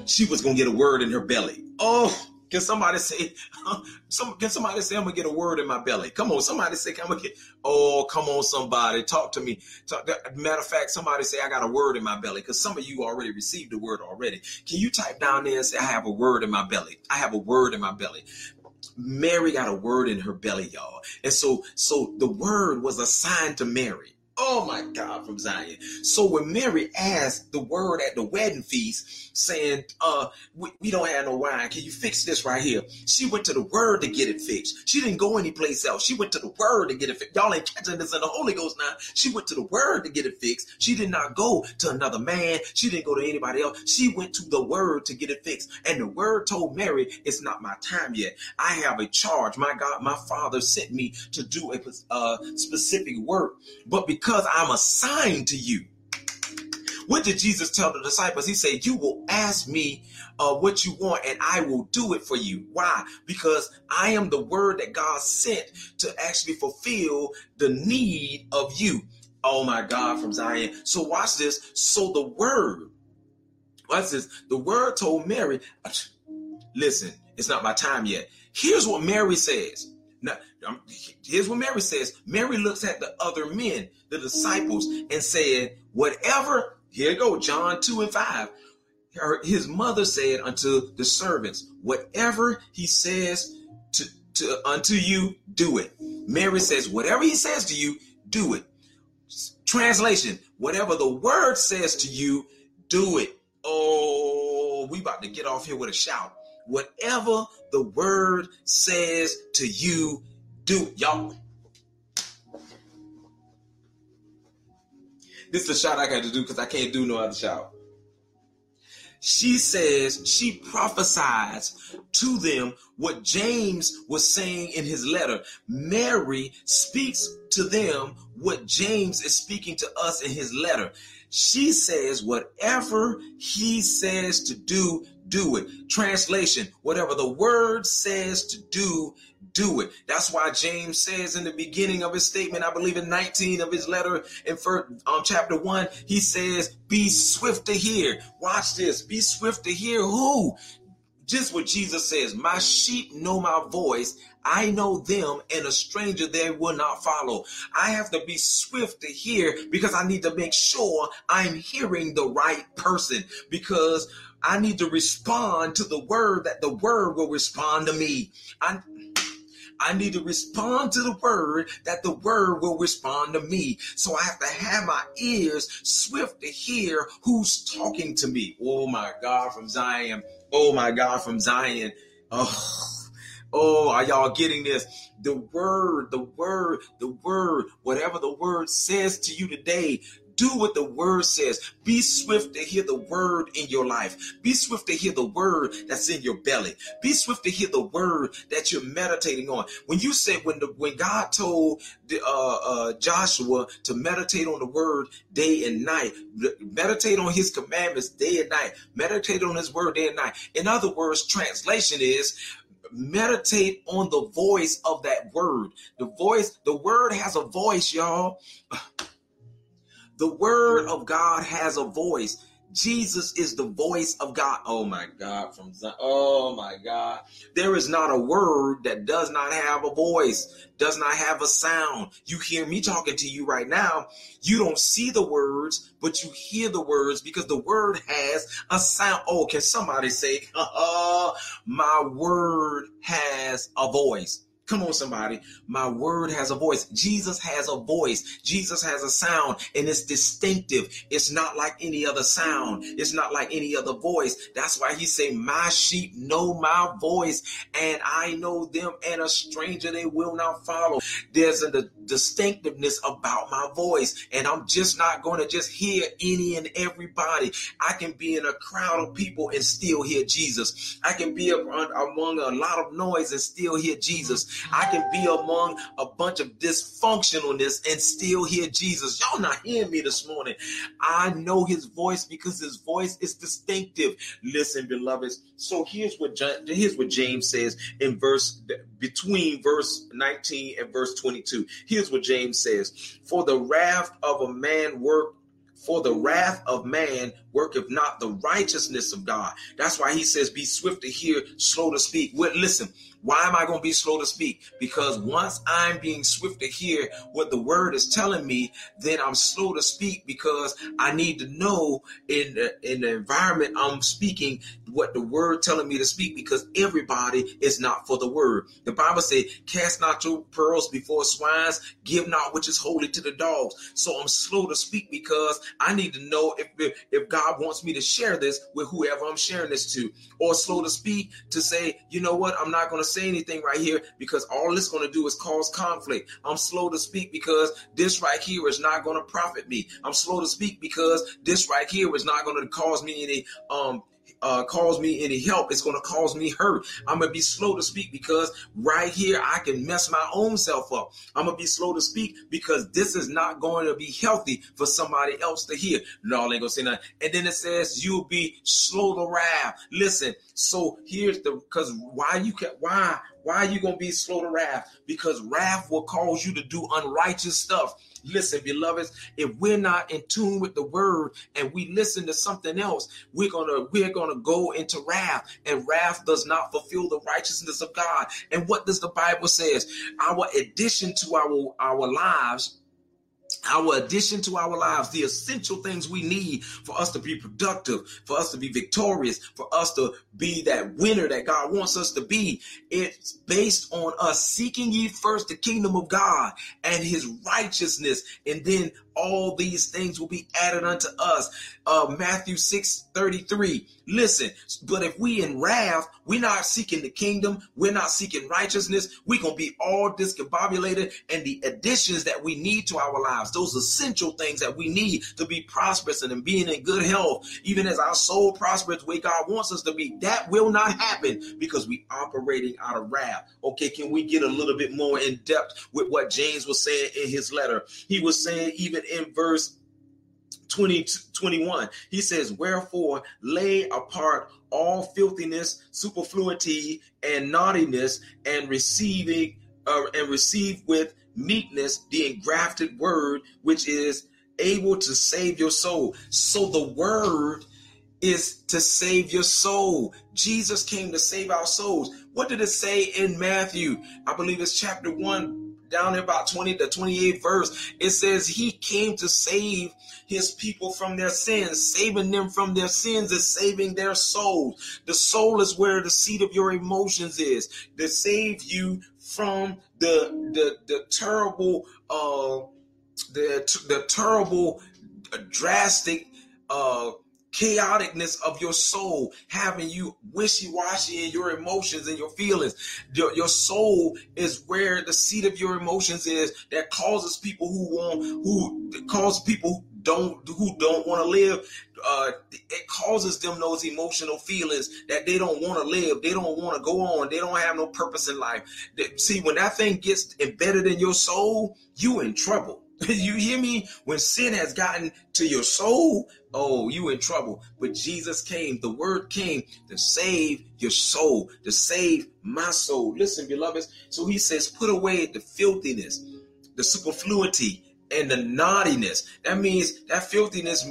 She was going to get a word in her belly. Oh, can somebody say, some, can somebody say I'm going to get a word in my belly? Come on, somebody say, I'm going to get, oh, come on, somebody, talk to me. Talk, matter of fact, somebody say I got a word in my belly, because some of you already received the word already. Can you type down there and say, I have a word in my belly? I have a word in my belly. Mary got a word in her belly, y'all. And so, so the word was assigned to Mary. Oh, my God, from Zion. So when Mary asked the word at the wedding feast saying, uh, we, we don't have no wine. Can you fix this right here? She went to the word to get it fixed. She didn't go anyplace else. She went to the word to get it fixed. Y'all ain't catching this in the Holy Ghost now. She went to the word to get it fixed. She did not go to another man. She didn't go to anybody else. She went to the word to get it fixed. And the word told Mary, it's not my time yet. I have a charge. My God, my Father sent me to do a uh, specific work. But because Because I'm assigned to you. What did Jesus tell the disciples? He said, you will ask me uh, what you want, and I will do it for you. Why? Because I am the word that God sent to actually fulfill the need of you. Oh, my God, from Zion. So watch this. So the word, watch this. The word told Mary, listen, it's not my time yet. Here's what Mary says. Now, here's what Mary says. Mary looks at the other men, the disciples, and said, whatever, here you go, John two and five. Her, his mother said unto the servants, whatever he says to, to unto you, do it. Mary says, whatever he says to you, do it. Translation, whatever the word says to you, do it. Oh, we about to get off here with a shout. Whatever the word says to you, do, y'all. This is the shout I got to do because I can't do no other shout. She says, she prophesies to them what James was saying in his letter. Mary speaks to them what James is speaking to us in his letter. She says, whatever he says to do, do it. Translation, whatever the word says to do, do it. That's why James says in the beginning of his statement, I believe in nineteen of his letter in first, um, chapter one, he says, be swift to hear. Watch this. Be swift to hear who? Just what Jesus says, my sheep know my voice. I know them, and a stranger they will not follow. I have to be swift to hear because I need to make sure I'm hearing the right person, because I need to respond to the word that the word will respond to me. I, I need to respond to the word that the word will respond to me. So I have to have my ears swift to hear who's talking to me. Oh, my God, from Zion. Oh, my God, from Zion. Oh. Oh, are y'all getting this? The word, the word, the word, whatever the word says to you today, do what the word says. Be swift to hear the word in your life. Be swift to hear the word that's in your belly. Be swift to hear the word that you're meditating on. When you said, when the, when God told the, uh, uh, Joshua to meditate on the word day and night, meditate on his commandments day and night, meditate on his word day and night. In other words, translation is, meditate on the voice of that word. The voice, the word has a voice, y'all. The word of God has a voice. Jesus is the voice of God. Oh my God. From Zion. Oh my God. There is not a word that does not have a voice, does not have a sound. You hear me talking to you right now. You don't see the words, but you hear the words because the word has a sound. Oh, can somebody say, uh, my word has a voice. Come on, somebody. My word has a voice. Jesus has a voice. Jesus has a sound, and it's distinctive. It's not like any other sound. It's not like any other voice. That's why he say, my sheep know my voice, and I know them, and a stranger they will not follow. There's a distinctiveness about my voice, and I'm just not going to just hear any and everybody. I can be in a crowd of people and still hear Jesus. I can be among a lot of noise and still hear Jesus. I can be among a bunch of dysfunctionalness and still hear Jesus. Y'all not hearing me this morning. I know his voice because his voice is distinctive. Listen, beloveds. So here's what John, here's what James says in verse between verse nineteen and verse twenty-two. Here's what James says: For the wrath of a man work. For the wrath of man worketh not the righteousness of God. That's why he says, be swift to hear, slow to speak. Well, listen, why am I going to be slow to speak? Because once I'm being swift to hear what the word is telling me, then I'm slow to speak because I need to know in the, in the environment I'm speaking what the word telling me to speak, because everybody is not for the word. The Bible says, cast not your pearls before swines, give not which is holy to the dogs. So I'm slow to speak because I need to know if, if, if God wants me to share this with whoever I'm sharing this to, or slow to speak to say, you know what, I'm not going to say anything right here because all it's going to do is cause conflict. I'm slow to speak because this right here is not going to profit me. I'm slow to speak because this right here is not going to cause me any um Uh, cause me any help. It's going to cause me hurt. I'm going to be slow to speak because right here I can mess my own self up. I'm going to be slow to speak because this is not going to be healthy for somebody else to hear. No, I ain't going to say nothing. And then it says you'll be slow to wrath. Listen, so here's the, because why you can, why, why are you going to be slow to wrath? Because wrath will cause you to do unrighteous stuff. Listen, beloveds, if we're not in tune with the word and we listen to something else, we're going to we're going to go into wrath, and wrath does not fulfill the righteousness of God. And what does the Bible says? Our addition to our our lives Our addition to our lives, the essential things we need for us to be productive, for us to be victorious, for us to be that winner that God wants us to be. It's based on us seeking ye first the kingdom of God and his righteousness, and then all these things will be added unto us. Uh, Matthew six thirty-three. Listen, but if we in wrath, we're not seeking the kingdom. We're not seeking righteousness. We're going to be all discombobulated, and the additions that we need to our lives, those essential things that we need to be prosperous and being in good health, even as our soul prospers the way God wants us to be, that will not happen because we operating out of wrath. Okay, can we get a little bit more in depth with what James was saying in his letter? He was saying even in verse twenty, twenty-one, he says, wherefore lay apart all filthiness, superfluity, and naughtiness, and receiving uh, and receive with meekness the engrafted word, which is able to save your soul. So the word is to save your soul. Jesus came to save our souls. What did it say in Matthew? I believe it's chapter one. Down in about twenty to twenty-eight verse, it says he came to save his people from their sins. Saving them from their sins is saving their souls. The soul is where the seat of your emotions is. To save you from the the the terrible uh the the terrible drastic uh chaoticness of your soul, having you wishy-washy in your emotions and your feelings. Your, your soul is where the seat of your emotions is, that causes people who want, who cause people who don't, who don't want to live. Uh, it causes them those emotional feelings that they don't want to live. They don't want to go on. They don't have no purpose in life. See, when that thing gets embedded in your soul, you in trouble. You hear me? When sin has gotten to your soul, oh, you in trouble. But Jesus came, the word came to save your soul, to save my soul. Listen, beloveds. So he says, put away the filthiness, the superfluity, and the naughtiness. That means that filthiness,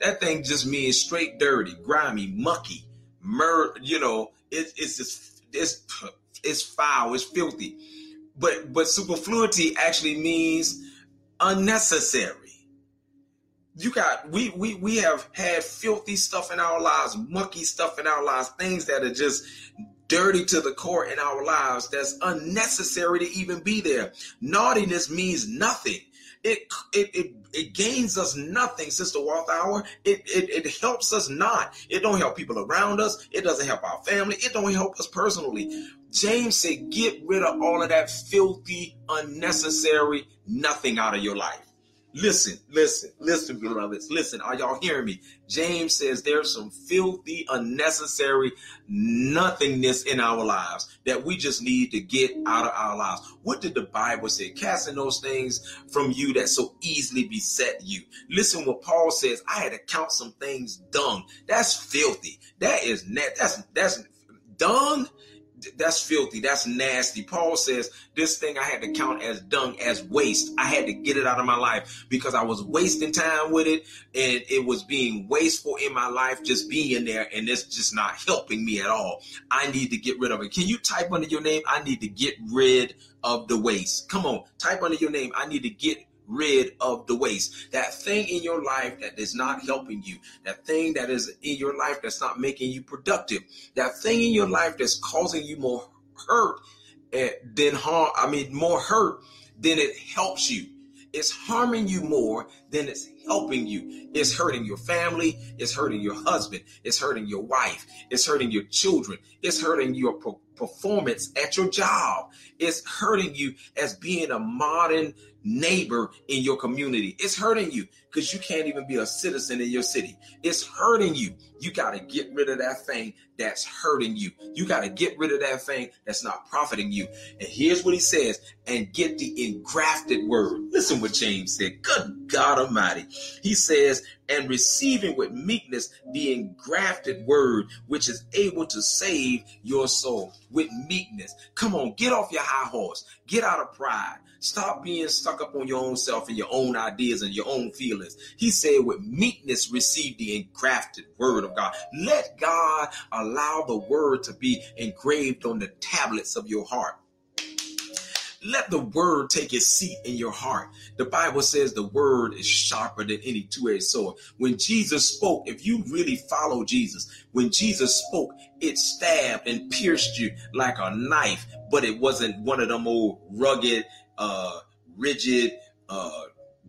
that thing just means straight dirty, grimy, mucky, mur. You know, it, it's just, it's it's foul, it's filthy. But but superfluity actually means unnecessary. You got we we we have had filthy stuff in our lives, mucky stuff in our lives, things that are just dirty to the core in our lives that's unnecessary to even be there. Naughtiness means nothing. It it it, it gains us nothing, Sister Walthour. It, it it helps us not. It don't help people around us. It doesn't help our family. It don't help us personally. James said, get rid of all of that filthy, unnecessary nothing out of your life. Listen, listen, listen, beloveds. Listen, are y'all hearing me? James says there's some filthy, unnecessary nothingness in our lives that we just need to get out of our lives. What did the Bible say? Casting those things from you that so easily beset you. Listen what Paul says. I had to count some things dung. That's filthy. That is net. That's that's dung. That's filthy. That's nasty. Paul says this thing I had to count as dung, as waste. I had to get it out of my life because I was wasting time with it, and it was being wasteful in my life, just being there, and it's just not helping me at all. I need to get rid of it. Can you type under your name? I need to get rid of the waste. Come on, type under your name. I need to get rid of the waste. That thing in your life that is not helping you, that thing that is in your life that's not making you productive, that thing in your life that's causing you more hurt than harm, I mean more hurt than it helps you. It's harming you more than it's helping you. It's hurting your family. It's hurting your husband. It's hurting your wife. It's hurting your children. It's hurting your per- performance at your job. It's hurting you as being a modern neighbor in your community. It's hurting you because you can't even be a citizen in your city. It's hurting you. You got to get rid of that thing that's hurting you. You got to get rid of that thing that's not profiting you. And here's what he says, and get the engrafted word. Listen what James said. Good God Almighty. He says, and receiving with meekness the engrafted word, which is able to save your soul. With meekness. Come on, get off your high horse. Get out of pride. Stop being stuck up on your own self and your own ideas and your own feelings. He said, with meekness, receive the engrafted word of God. Let God allow the word to be engraved on the tablets of your heart. Let the word take its seat in your heart. The Bible says the word is sharper than any two-edged sword. When Jesus spoke, if you really follow Jesus, when Jesus spoke, it stabbed and pierced you like a knife, but it wasn't one of them old rugged, uh, rigid, uh,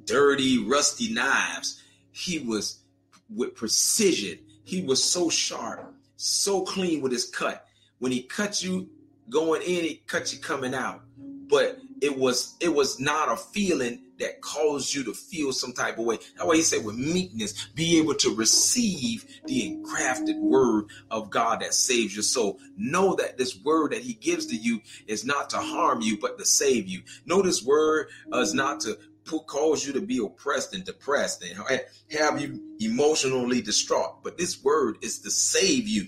dirty, rusty knives. He was with precision. He was so sharp, so clean with his cut. When he cut you going in, he cut you coming out. But it was it was not a feeling that caused you to feel some type of way. That's why he said with meekness, be able to receive the engrafted word of God that saves your soul. Know that this word that he gives to you is not to harm you, but to save you. Know this word is not to cause you to be oppressed and depressed and have you emotionally distraught. But this word is to save you.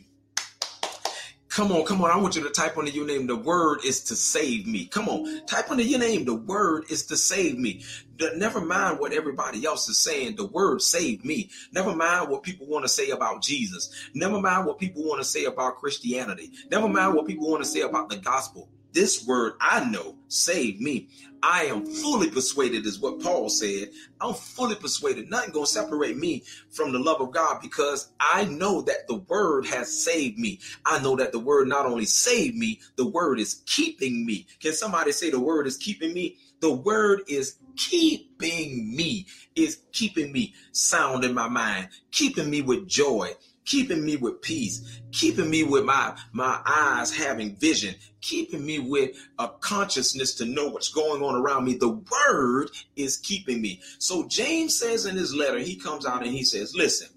Come on, come on. I want you to type under your name. The word is to save me. Come on, type under your name. The word is to save me. The, never mind what everybody else is saying. The word saved me. Never mind what people want to say about Jesus. Never mind what people want to say about Christianity. Never mind what people want to say about the gospel. This word I know saved me. I am fully persuaded is what Paul said. I'm fully persuaded. Nothing going to separate me from the love of God because I know that the word has saved me. I know that the word not only saved me, the word is keeping me. Can somebody say the word is keeping me? The word is keeping me, is keeping me sound in my mind, keeping me with joy, keeping me with peace, keeping me with my, my eyes having vision, keeping me with a consciousness to know what's going on around me. The word is keeping me. So James says in his letter, he comes out and he says, listen,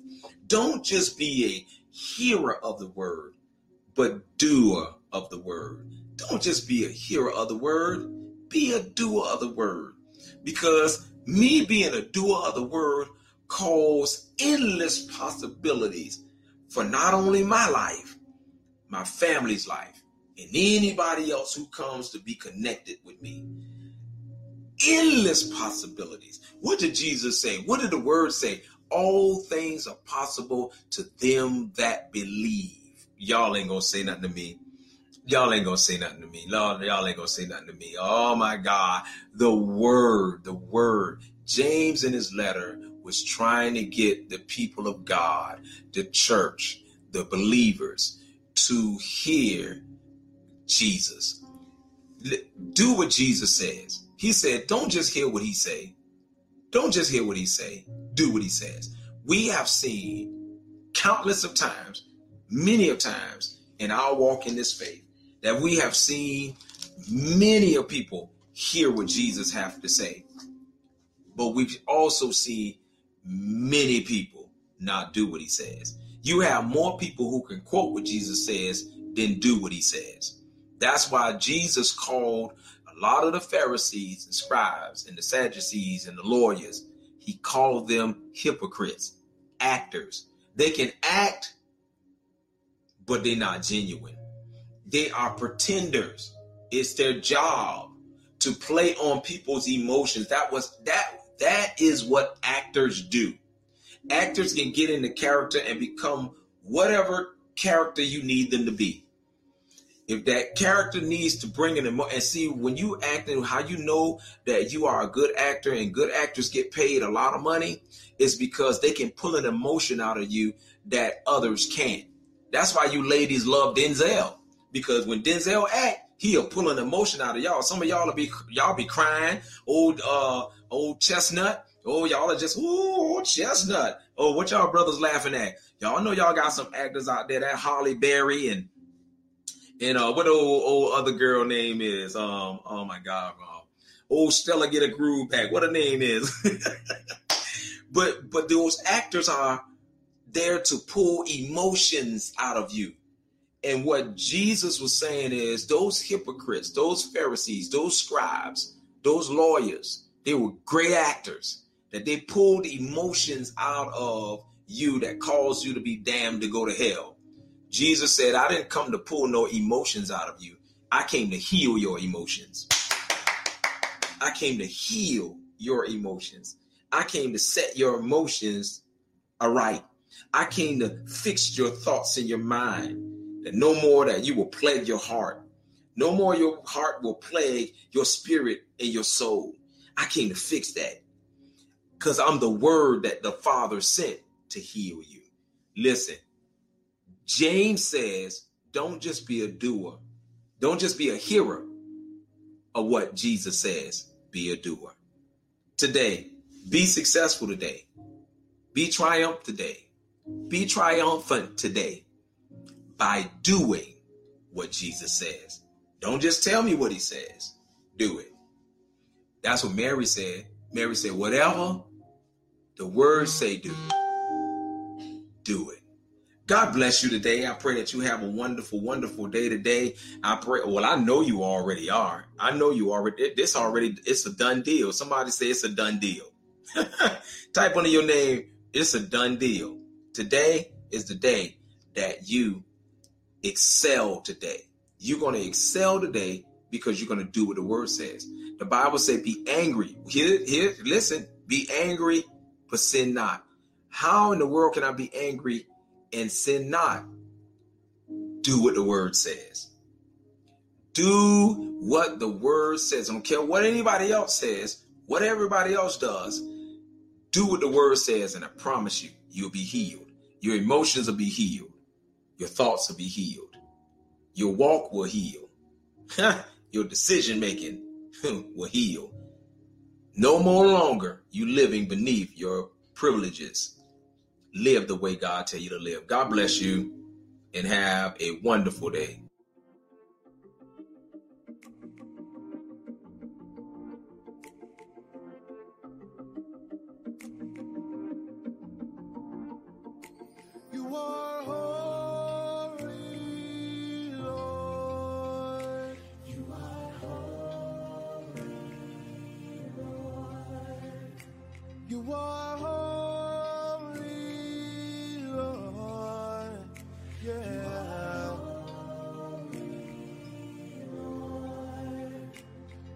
don't just be a hearer of the word, but doer of the word. Don't just be a hearer of the word, be a doer of the word. Because me being a doer of the word causes endless possibilities for not only my life, my family's life, and anybody else who comes to be connected with me. endless possibilities. What did Jesus say? What did the word say? All things are possible to them that believe. Y'all ain't gonna say nothing to me. Y'all ain't gonna say nothing to me. Lord, y'all ain't gonna say nothing to me. Oh my God, the word, the word. James in his letter was trying to get the people of God, the church, the believers to hear Jesus. Do what Jesus says. He said, don't just hear what he say. Don't just hear what he say. Do what he says. We have seen countless of times, many of times in our walk in this faith, that we have seen many of people hear what Jesus have to say. But we've also seen many people not do what he says. You have more people who can quote what Jesus says than do what he says. That's why Jesus called a lot of the Pharisees and scribes and the Sadducees and the lawyers. He called them hypocrites, actors. They can act, but they're not genuine. They are pretenders. It's their job to play on people's emotions. That was that. That is what actors do. Actors can get into character and become whatever character you need them to be. If that character needs to bring an emotion, and see, when you acting, how you know that you are a good actor, and good actors get paid a lot of money, is because they can pull an emotion out of you that others can't. That's why you ladies love Denzel, because when Denzel act, he'll pull an emotion out of y'all. Some of y'all will be y'all be crying, old uh old chestnut. Oh, y'all are just ooh chestnut. Oh, what y'all brothers laughing at? Y'all know y'all got some actors out there. That Holly Berry and and uh, what old old other girl name is? Um, oh my God, um, old Stella Get a Groove Back. What her name is? but but those actors are there to pull emotions out of you. And what Jesus was saying is those hypocrites, those Pharisees, those scribes, those lawyers, they were great actors, that they pulled emotions out of you that caused you to be damned to go to hell. Jesus said, I didn't come to pull no emotions out of you. I came to heal your emotions. I came to heal your emotions. I came to set your emotions aright. I came to fix your thoughts in your mind, that no more that you will plague your heart. No more your heart will plague your spirit and your soul. I came to fix that, because I'm the word that the Father sent to heal you. Listen, James says, don't just be a doer. Don't just be a hearer of what Jesus says. Be a doer. Today, be successful today. Be triumphant today. Be triumphant today by doing what Jesus says. Don't just tell me what he says. Do it. That's what Mary said. Mary said, whatever the words say, do, do it. God bless you today. I pray that you have a wonderful, wonderful day today. I pray. Well, I know you already are. I know you already. This already. It's a done deal. Somebody say it's a done deal. Type under your name. It's a done deal. Today is the day that you excel today. You're going to excel today because you're going to do what the word says. The Bible says, be angry. Here, here, listen, be angry, but sin not. How in the world can I be angry and sin not? Do what the word says. Do what the word says. I don't care what anybody else says, what everybody else does. Do what the word says, and I promise you, you'll be healed. Your emotions will be healed. Your thoughts will be healed. Your walk will heal. Your decision making will heal. No more longer you living beneath your privileges. Live the way God tell you to live. God bless you and have a wonderful day. You are holy, Lord. You are holy, Lord. You are holy, Lord. Yeah. You are holy, Lord.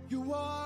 You are